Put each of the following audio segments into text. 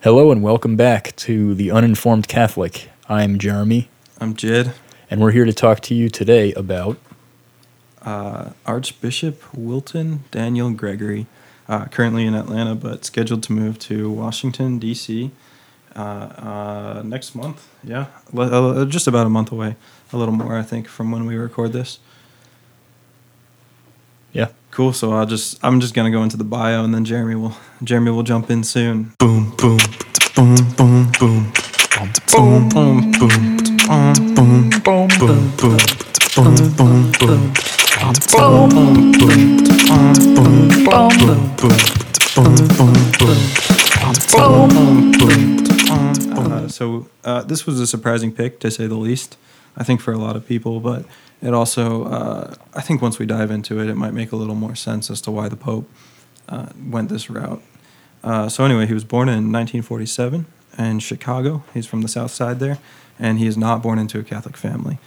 Hello and welcome back to the Uninformed Catholic. I'm Jeremy. I'm Jed. And we're here to talk to you today about Archbishop Wilton Daniel Gregory, currently in Atlanta but scheduled to move to Washington, D.C. Next month. Yeah, just about a month away, a little more, I think, from when we record this. Yeah. Cool. So I'm just gonna go into the bio, and then Jeremy will jump in soon. Boom boom boom boom boom boom boom boom boom boom boom boom boom boom boom boom boom. So this was a surprising pick, to say the least, I think, for a lot of people, but it also, I think once we dive into it, it might make a little more sense as to why the Pope went this route. So anyway, he was born in 1947 in Chicago. He's from the South Side there, and he is not born into a Catholic family.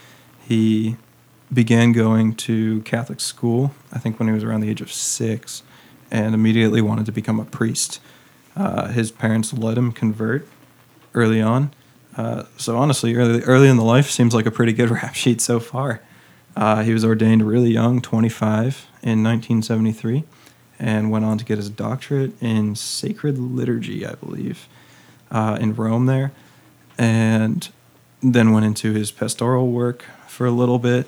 He began going to Catholic school, I think, when he was around the age of 6, and immediately wanted to become a priest. His parents let him convert early on. So honestly, early in the life seems like a pretty good rap sheet so far. He was ordained really young, 25, in 1973, and went on to get his doctorate in sacred liturgy, I believe, in Rome there, and then went into his pastoral work for a little bit,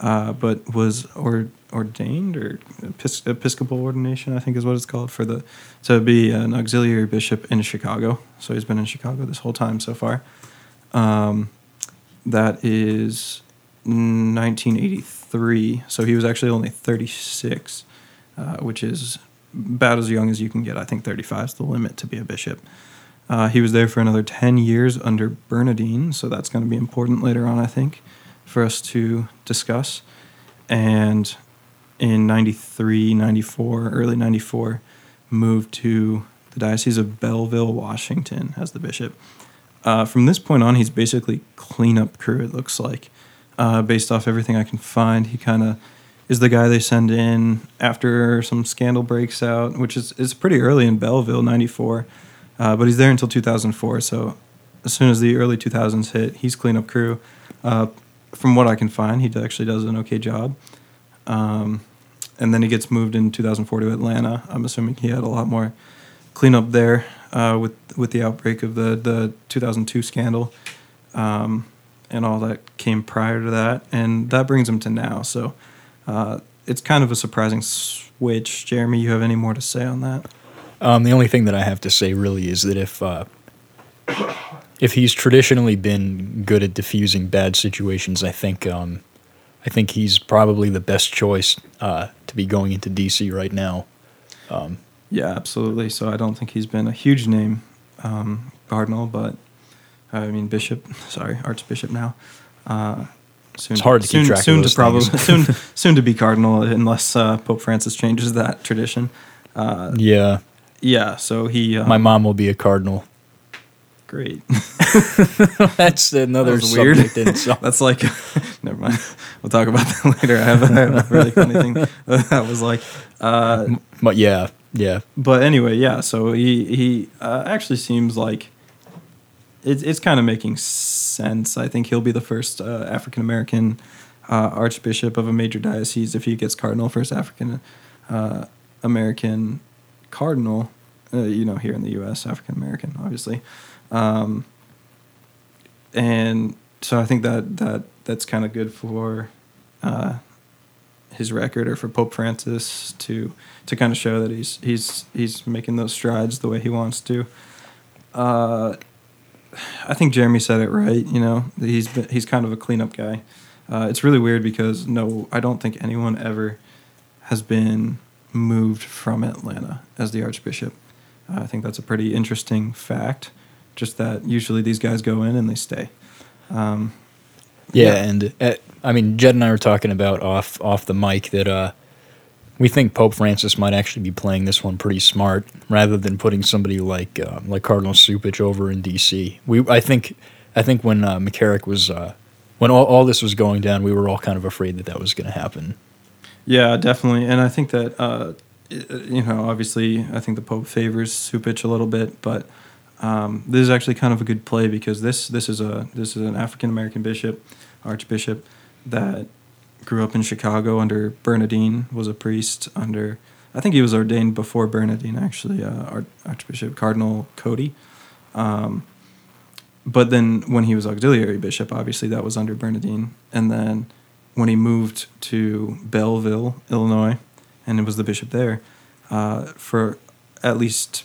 but was ordained, or Episcopal ordination, I think is what it's called, to be an auxiliary bishop in Chicago. So he's been in Chicago this whole time so far. That is 1983, so he was actually only 36, which is about as young as you can get. I think 35 is the limit to be a bishop. He was there for another 10 years under Bernardin, so that's going to be important later on, I think, for us to discuss. And in 93, 94, early 94, moved to the Diocese of Belleville, Washington, as the bishop. From this point on, he's basically cleanup crew, it looks like. Based off everything I can find, he kind of is the guy they send in after some scandal breaks out, which is pretty early in Belleville, 94. But he's there until 2004, so as soon as the early 2000s hit, he's cleanup crew. From what I can find, he actually does an okay job. And then he gets moved in 2004 to Atlanta. I'm assuming he had a lot more cleanup there with the outbreak of the 2002 scandal and all that came prior to that. And that brings him to now. So it's kind of a surprising switch. Jeremy, you have any more to say on that? The only thing that I have to say really is that if he's traditionally been good at diffusing bad situations, I think he's probably the best choice to be going into D.C. right now. Yeah, absolutely. So I don't think he's been a huge name cardinal, but I mean archbishop now. Soon it's hard to keep track of those things. Soon to be cardinal, unless Pope Francis changes that tradition. Yeah. Yeah. So he. My mom will be a cardinal. Great. That's another subject in itself. That's like, never mind. We'll talk about that later. I have a really funny thing that was like. But yeah. But anyway, yeah. So he actually seems like it's kind of making sense. I think he'll be the first African American archbishop of a major diocese if he gets cardinal. First African American cardinal, here in the U.S. African American, obviously. And so I think that's kind of good for his record, or for Pope Francis to kind of show that he's making those strides the way he wants to. I think Jeremy said it right. He's kind of a cleanup guy. It's really weird because I don't think anyone ever has been moved from Atlanta as the archbishop. I think that's a pretty interesting fact. Just that usually these guys go in and they stay. Jed and I were talking about off the mic that we think Pope Francis might actually be playing this one pretty smart, rather than putting somebody like Cardinal Cupich over in D.C. I think when McCarrick was when all this was going down, we were all kind of afraid that was going to happen. Yeah, definitely, and I think that obviously I think the Pope favors Cupich a little bit, but. This is actually kind of a good play because this is an African American bishop, archbishop, that grew up in Chicago under Bernardin, was a priest under, I think he was ordained before Bernardin actually, Archbishop Cardinal Cody. But then when he was auxiliary bishop, obviously that was under Bernardin. And then when he moved to Belleville, Illinois, and it was the bishop there, for at least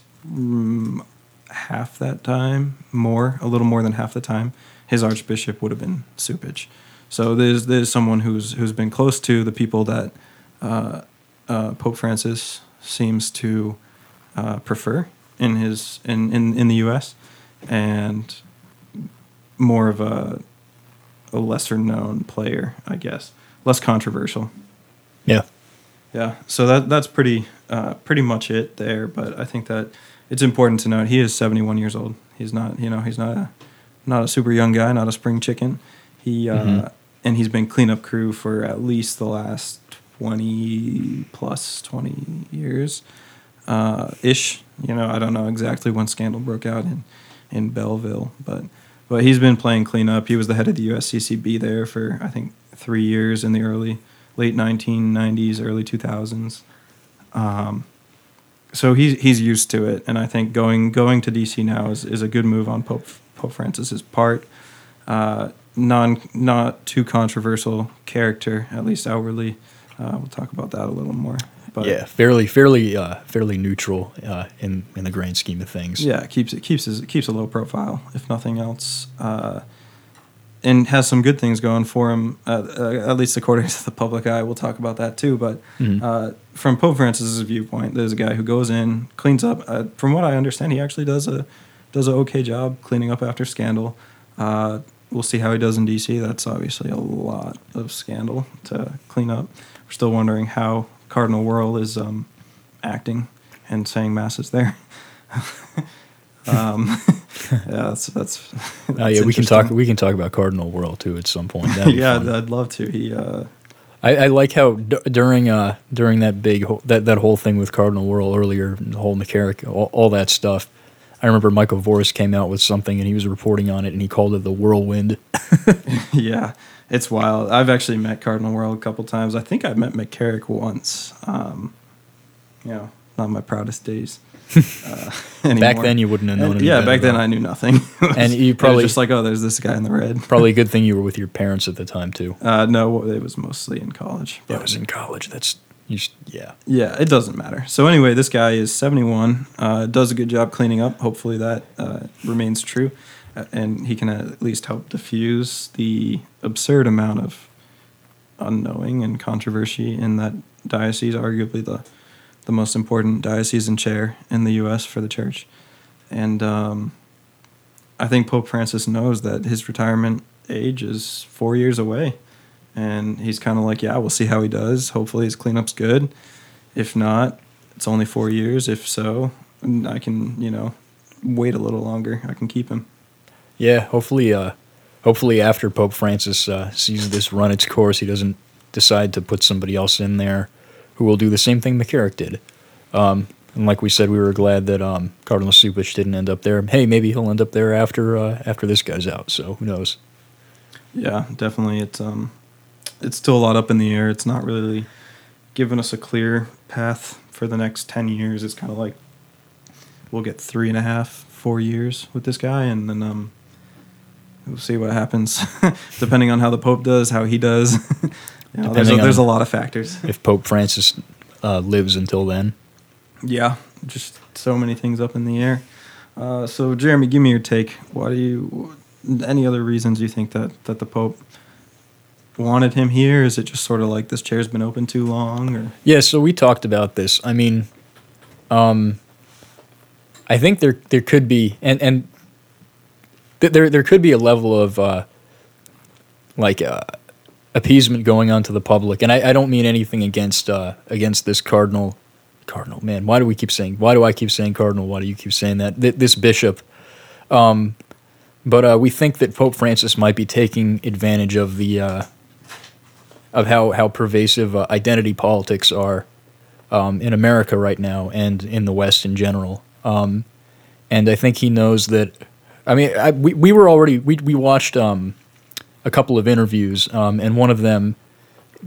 half that time, a little more than half the time, his archbishop would have been Cupich. So there's someone who's been close to the people that Pope Francis seems to prefer in the U.S., and more of a lesser known player, I guess, less controversial. Yeah. So that's pretty much it there. But I think that it's important to note he is 71 years old. He's not, he's not a super young guy, not a spring chicken. He and he's been cleanup crew for at least the last 20 years, ish. I don't know exactly when scandal broke out in Belleville, but he's been playing cleanup. He was the head of the USCCB there for I think 3 years in the late 1990s, early 2000s. So he's used to it, and I think going to DC now is a good move on Pope Francis's part. Not too controversial character, at least outwardly. We'll talk about that a little more. But yeah, fairly neutral in the grand scheme of things. Yeah, it keeps a low profile, if nothing else, and has some good things going for him, at least according to the public eye. We'll talk about that too. But from Pope Francis's viewpoint, there's a guy who goes in, cleans up. From what I understand, he actually does an okay job cleaning up after scandal. We'll see how he does in D.C. That's obviously a lot of scandal to clean up. We're still wondering how Cardinal Wuerl is acting and saying masses there. That's we can talk about Cardinal Wuerl too at some point. Yeah, I'd love to. He I like how during that big that whole thing with Cardinal Wuerl earlier, the whole McCarrick, all that stuff. I remember Michael Voris came out with something, and he was reporting on it, and he called it the whirlwind. Yeah, it's wild. I've actually met Cardinal Wuerl a couple times. I think I've met McCarrick once. Not my proudest days. Back then, you wouldn't have known. Yeah, back then I knew nothing. And you probably just like, oh, there's this guy in the red. Probably a good thing you were with your parents at the time too. No, it was mostly in college. It was in college. That's. Yeah, it doesn't matter. So anyway, this guy is 71, does a good job cleaning up. Hopefully that remains true, and he can at least help diffuse the absurd amount of unknowing and controversy in that diocese, arguably the most important diocesan chair in the U.S. for the church. And I think Pope Francis knows that his retirement age is 4 years away. And he's kind of like, yeah, we'll see how he does. Hopefully his cleanup's good. If not, it's only 4 years. If so, I can, wait a little longer. I can keep him. Yeah, hopefully after Pope Francis sees this run its course, he doesn't decide to put somebody else in there who will do the same thing McCarrick did. And like we said, we were glad that Cardinal Cupich didn't end up there. Hey, maybe he'll end up there after this guy's out, so who knows? Yeah, definitely. It's still a lot up in the air. It's not really giving us a clear path for the next 10 years. It's kind of like we'll get 3.5, 4 years with this guy, and then we'll see what happens, depending on how the Pope does, how he does. There's a lot of factors. If Pope Francis lives until then. Yeah, just so many things up in the air. So, Jeremy, give me your take. Any other reasons you think that the Pope wanted him here? Is it just sort of like this chair's been open too long? Or? Yeah, so we talked about this. I mean, I think there could be, and there could be a level of appeasement going on to the public. And I don't mean anything against this Cardinal. Man, why do I keep saying Cardinal? Why do you keep saying that? This bishop. But we think that Pope Francis might be taking advantage of the. Of how pervasive identity politics are in America right now and in the West in general. And I think he knows that. I mean, we were already we watched a couple of interviews, and one of them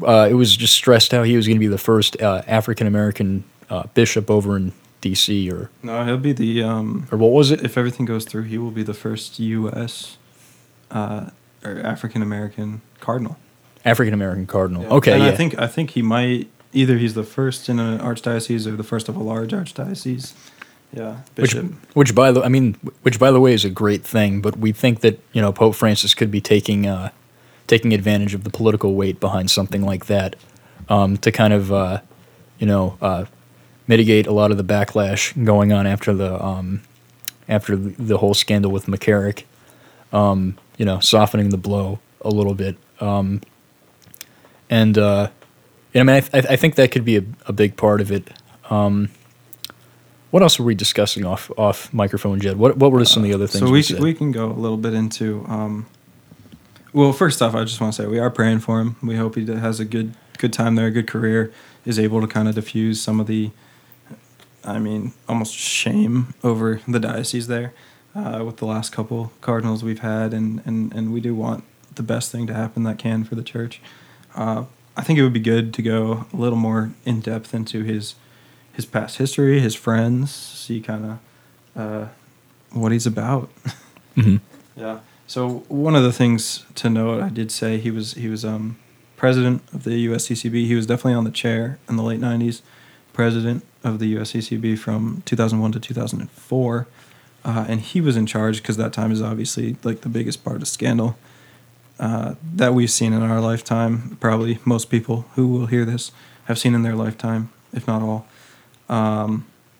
it was just stressed how he was going to be the first African American bishop over in D.C. or no, he'll be the or what was it? If everything goes through, he will be the first U.S. or African American cardinal. African American cardinal. Yeah. Okay, and yeah. I think he might either he's the first in an archdiocese or the first of a large archdiocese. Yeah, bishop. Which by the way is a great thing, but we think that, you know, Pope Francis could be taking advantage of the political weight behind something like that to kind of mitigate a lot of the backlash going on after the whole scandal with McCarrick, softening the blow a little bit, I think that could be a big part of it. What else were we discussing off microphone, Jed? What were some of the other things? So we can go a little bit into. Well, first off, I just want to say we are praying for him. We hope he has a good time there, a good career, is able to kind of diffuse some of the, almost shame over the diocese there with the last couple cardinals we've had, and we do want the best thing to happen that can for the church. I think it would be good to go a little more in depth into his past history, his friends, see kind of what he's about. Mm-hmm. Yeah. So one of the things to note, I did say he was president of the USCCB. He was definitely on the chair in the late 90s, president of the USCCB from 2001 to 2004. And he was in charge because that time is obviously like the biggest part of scandal that we've seen in our lifetime. Probably most people who will hear this have seen in their lifetime, if not all.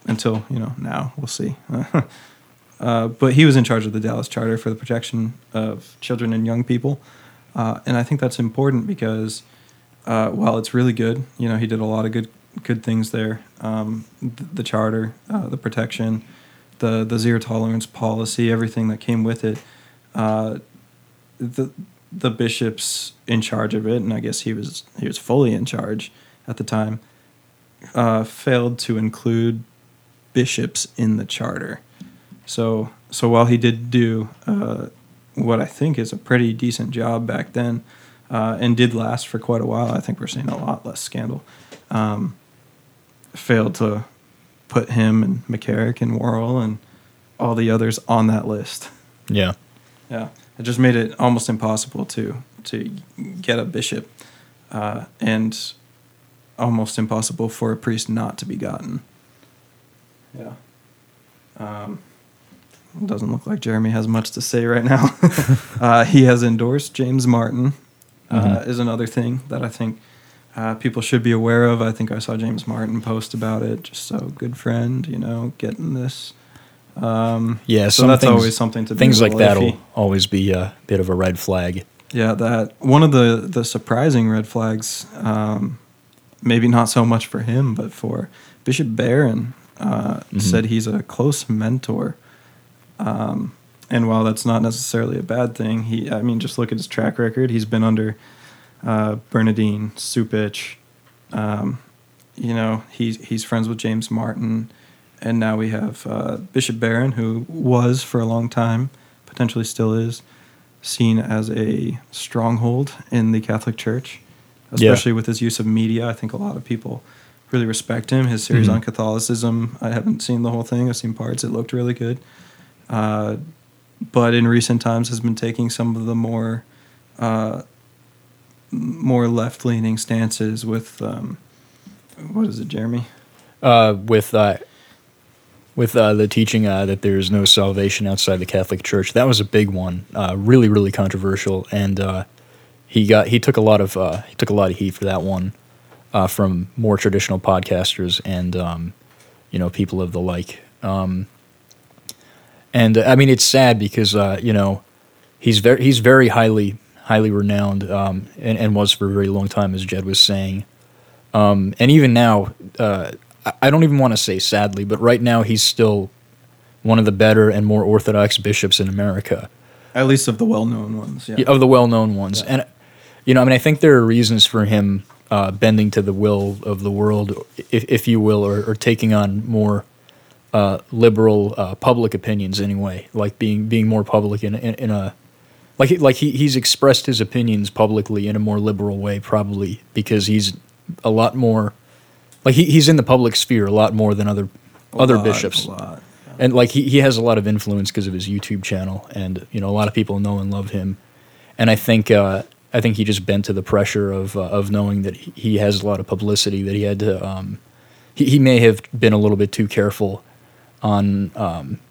Until, now. We'll see. But he was in charge of the Dallas Charter for the Protection of Children and Young People. And I think that's important because while it's really good, he did a lot of good things there. The charter, the protection, the zero-tolerance policy, everything that came with it. The bishop's in charge of it, and I guess he was fully in charge at the time, failed to include bishops in the charter. So while he did do what I think is a pretty decent job back then and did last for quite a while, I think we're seeing a lot less scandal, failed to put him and McCarrick and Wuerl and all the others on that list. Yeah. Yeah. It just made it almost impossible to get a bishop and almost impossible for a priest not to be gotten. Yeah. Doesn't look like Jeremy has much to say right now. He has endorsed James Martin, is another thing that I think people should be aware of. I think I saw James Martin post about it. Just so good friend, getting this. So that's always something to be. Things like that will always be a bit of a red flag. Yeah, that one of the surprising red flags, maybe not so much for him, but for Bishop Barron, said he's a close mentor. And while that's not necessarily a bad thing, just look at his track record. He's been under Bernardin, Cupich. He's friends with James Martin. And now we have Bishop Barron, who was for a long time, potentially still is, seen as a stronghold in the Catholic Church, especially with his use of media. I think a lot of people really respect him. His series on Catholicism, I haven't seen the whole thing. I've seen parts. It looked really good. But in recent times has been taking some of the more left-leaning stances with what is it, Jeremy? With the teaching that there is no salvation outside the Catholic Church. That was a big one, really, really controversial, and he took a lot of heat for that one from more traditional podcasters and people of the like. And it's sad because he's very highly renowned and was for a very long time, as Jed was saying. And even now, I don't even want to say sadly, but right now he's still one of the better and more orthodox bishops in America, at least of the well-known ones. Yeah. Of the well-known ones, yeah. And I think there are reasons for him bending to the will of the world, if you will, or taking on more liberal public opinions anyway, like being more public in a like he's expressed his opinions publicly in a more liberal way, probably because he's a lot more like he's in the public sphere a lot more than other bishops. A lot. And like he has a lot of influence because of his YouTube channel, and you know a lot of people know and love him. And I think he just bent to the pressure of knowing that he has a lot of publicity that he had to. He may have been a little bit too careful on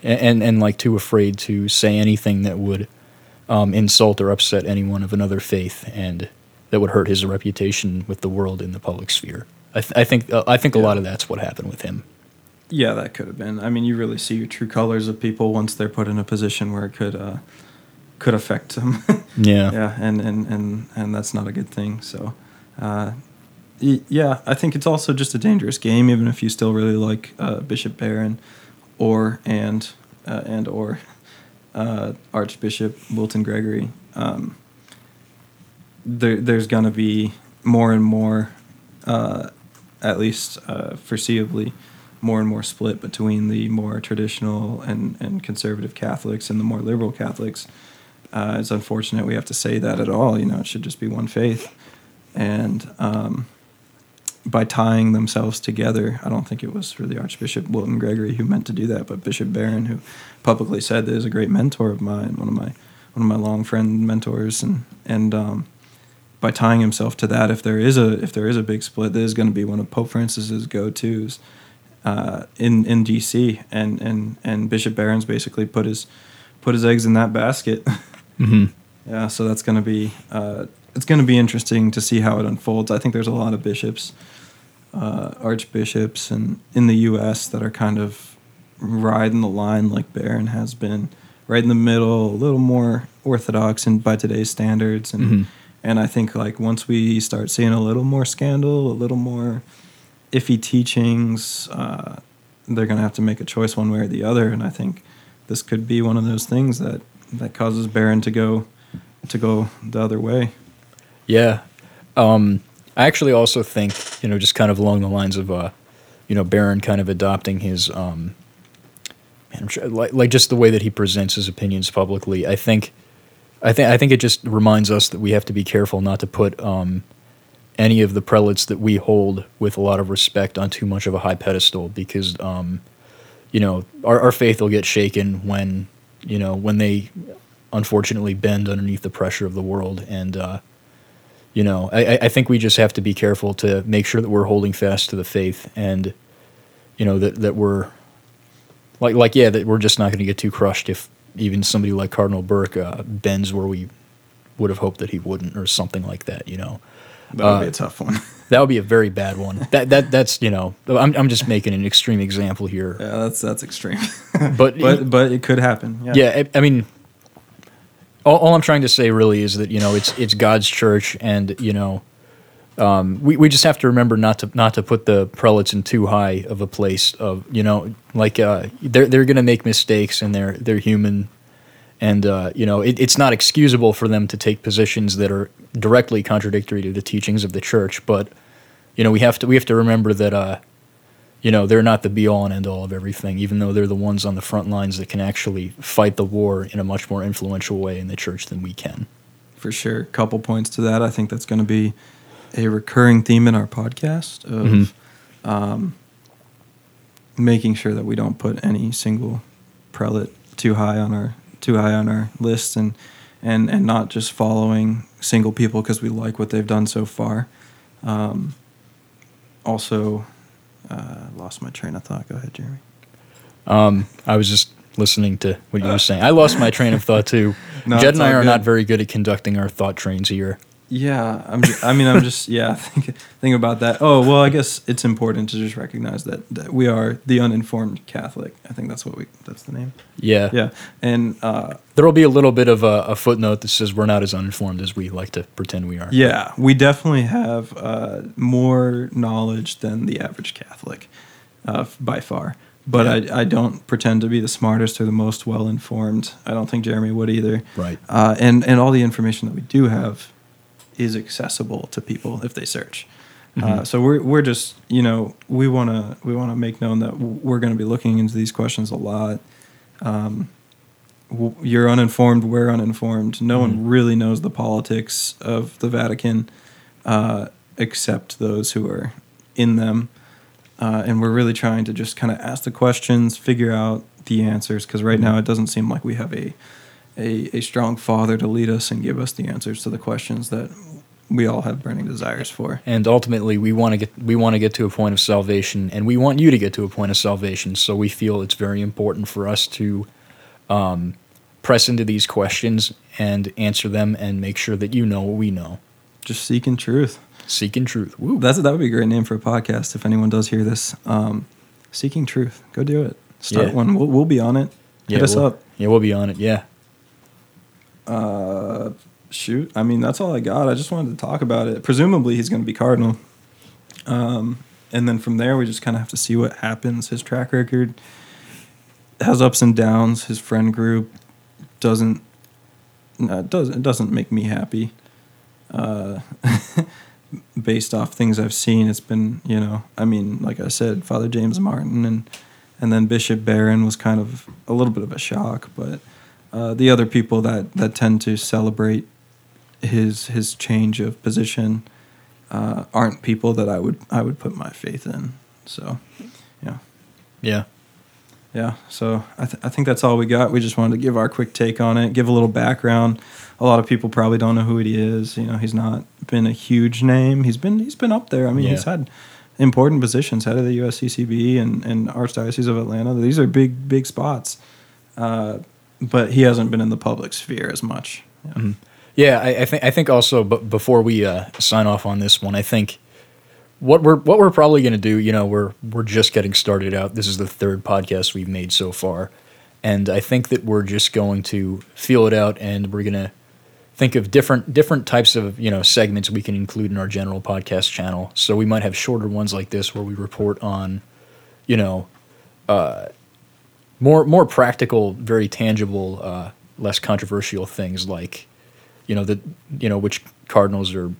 and like too afraid to say anything that would insult or upset anyone of another faith, and that would hurt his reputation with the world in the public sphere. I think a lot of that's what happened with him. Yeah, that could have been. I mean, you really see your true colors of people once they're put in a position where it could affect them. Yeah. Yeah, and that's not a good thing. So, yeah, I think it's also just a dangerous game, even if you still really like Bishop Barron or Archbishop Wilton Gregory. There's going to be more and more, at least foreseeably, more and more split between the more traditional and conservative Catholics and the more liberal Catholics. It's unfortunate we have to say that at all. You know, it should just be one faith. And by tying themselves together, I don't think it was really Archbishop Wilton Gregory who meant to do that, but Bishop Barron, who publicly said that he was a great mentor of mine, one of my long friend mentors, and by tying himself to that, if there is a big split, that is going to be one of Pope Francis's go-tos. In D.C. and Bishop Barron's basically put his eggs in that basket. Mm-hmm. Yeah, so that's going to be it's going to be interesting to see how it unfolds. I think there's a lot of bishops, archbishops, and in the U.S. that are kind of riding the line like Barron has been, right in the middle, a little more orthodox and by today's standards. And mm-hmm. and I think like once we start seeing a little more scandal, a little more iffy teachings, they're going to have to make a choice one way or the other, and I think this could be one of those things that causes Barron to go the other way. Yeah, I actually also think, you know, just kind of along the lines of, you know, Barron kind of adopting his, like just the way that he presents his opinions publicly. I think it just reminds us that we have to be careful not to put any of the prelates that we hold with a lot of respect on too much of a high pedestal, because, you know, our faith will get shaken when they unfortunately bend underneath the pressure of the world. And, you know, I think we just have to be careful to make sure that we're holding fast to the faith, and, you know, that we're that we're just not going to get too crushed if even somebody like Cardinal Burke bends where we would have hoped that he wouldn't, or something like that, you know. That would be a tough one. That would be a very bad one. That's you know, I'm just making an extreme example here. Yeah, that's extreme. But it could happen. Yeah, I mean, all I'm trying to say really is that, you know, it's God's church, and you know, we just have to remember not to put the prelates in too high of a place of, you know, like they're going to make mistakes, and they're human. And, you know, it's not excusable for them to take positions that are directly contradictory to the teachings of the church. But, you know, we have to remember that, you know, they're not the be-all and end-all of everything, even though they're the ones on the front lines that can actually fight the war in a much more influential way in the church than we can. For sure. Couple points to that. I think that's going to be a recurring theme in our podcast of mm-hmm. Making sure that we don't put any single prelate too high on our list, and not just following single people because we like what they've done so far. Also, lost my train of thought. Go ahead, Jeremy. I was just listening to what you were saying. I lost my train of thought too. No, Jed and I are not very good at conducting our thought trains here. Yeah, think about that. Oh, well, I guess it's important to just recognize that we are the Uninformed Catholic. I think that's the name. Yeah. Yeah, and... there will be a little bit of a footnote that says we're not as uninformed as we like to pretend we are. Yeah, we definitely have more knowledge than the average Catholic, by far. But yeah. I don't pretend to be the smartest or the most well-informed. I don't think Jeremy would either. Right. And all the information that we do have is accessible to people if they search. So we're just, you know, we want to make known that we're going to be looking into these questions a lot. You're uninformed. We're uninformed. No one really knows the politics of the Vatican, except those who are in them. And we're really trying to just kind of ask the questions, figure out the answers, because right now it doesn't seem like we have a strong father to lead us and give us the answers to the questions that we all have burning desires for. And ultimately, we want to get to a point of salvation, and we want you to get to a point of salvation. So we feel it's very important for us to press into these questions and answer them, and make sure that you know what we know. Just seeking truth. Seeking truth. Woo. That would be a great name for a podcast if anyone does hear this. Seeking truth. Go do it. Start one. We'll be on it. Hit us up. Yeah, we'll be on it. Yeah. Shoot. I mean, that's all I got. I just wanted to talk about it. Presumably, he's going to be cardinal. And then from there, we just kind of have to see what happens. His track record has ups and downs. His friend group doesn't make me happy. Based off things I've seen, it's been, you know, I mean, like I said, Father James Martin and then Bishop Barron was kind of a little bit of a shock, but the other people that tend to celebrate his change of position aren't people that I would put my faith in. So, yeah. So I think that's all we got. We just wanted to give our quick take on it, give a little background. A lot of people probably don't know who he is. You know, he's not been a huge name. He's been up there. I mean, He's had important positions, head of the USCCB and Archdiocese of Atlanta. These are big spots, but he hasn't been in the public sphere as much. Yeah, I think also. But before we sign off on this one, I think what we're probably going to do. You know, we're just getting started out. This is the third podcast we've made so far, and I think that we're just going to feel it out, and we're gonna think of different types of, you know, segments we can include in our general podcast channel. So we might have shorter ones like this where we report on, you know, more practical, very tangible, less controversial things like, you know, which cardinals are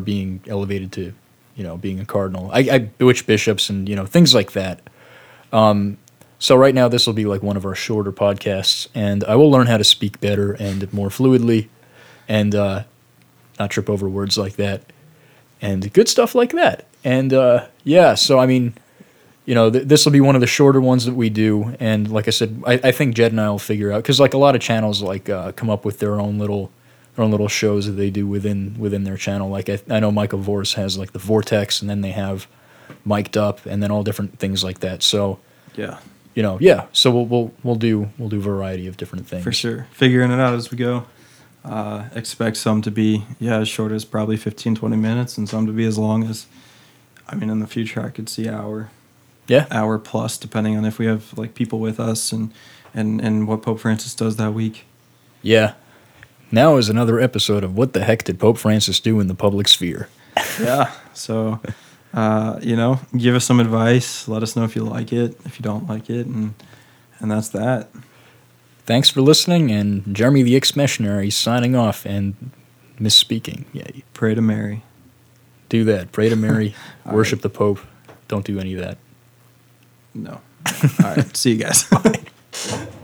being elevated to, you know, being a cardinal, which bishops, and, you know, things like that. So right now this will be like one of our shorter podcasts, and I will learn how to speak better and more fluidly, and not trip over words like that, and good stuff like that. And so I mean, you know, this will be one of the shorter ones that we do, and like I said, I think Jed and I will figure out, because like a lot of channels like come up with their own little shows that they do within their channel. Like I know Michael Voris has like the Vortex, and then they have Mic'd Up, and then all different things like that. So yeah. You know, yeah. So we'll do a variety of different things. For sure. Figuring it out as we go. Expect some to be, as short as probably 15, 20 minutes, and some to be as long as, I mean, in the future I could see hour. Yeah. Hour plus, depending on if we have like people with us and what Pope Francis does that week. Yeah. Now is another episode of What the Heck Did Pope Francis Do in the Public Sphere? Yeah. So, you know, give us some advice. Let us know if you like it, if you don't like it, and that's that. Thanks for listening, and Jeremy the ex-missionary signing off and misspeaking. Yeah, pray to Mary. Do that. Pray to Mary. Worship the Pope. Don't do any of that. No. All right. See you guys. Bye.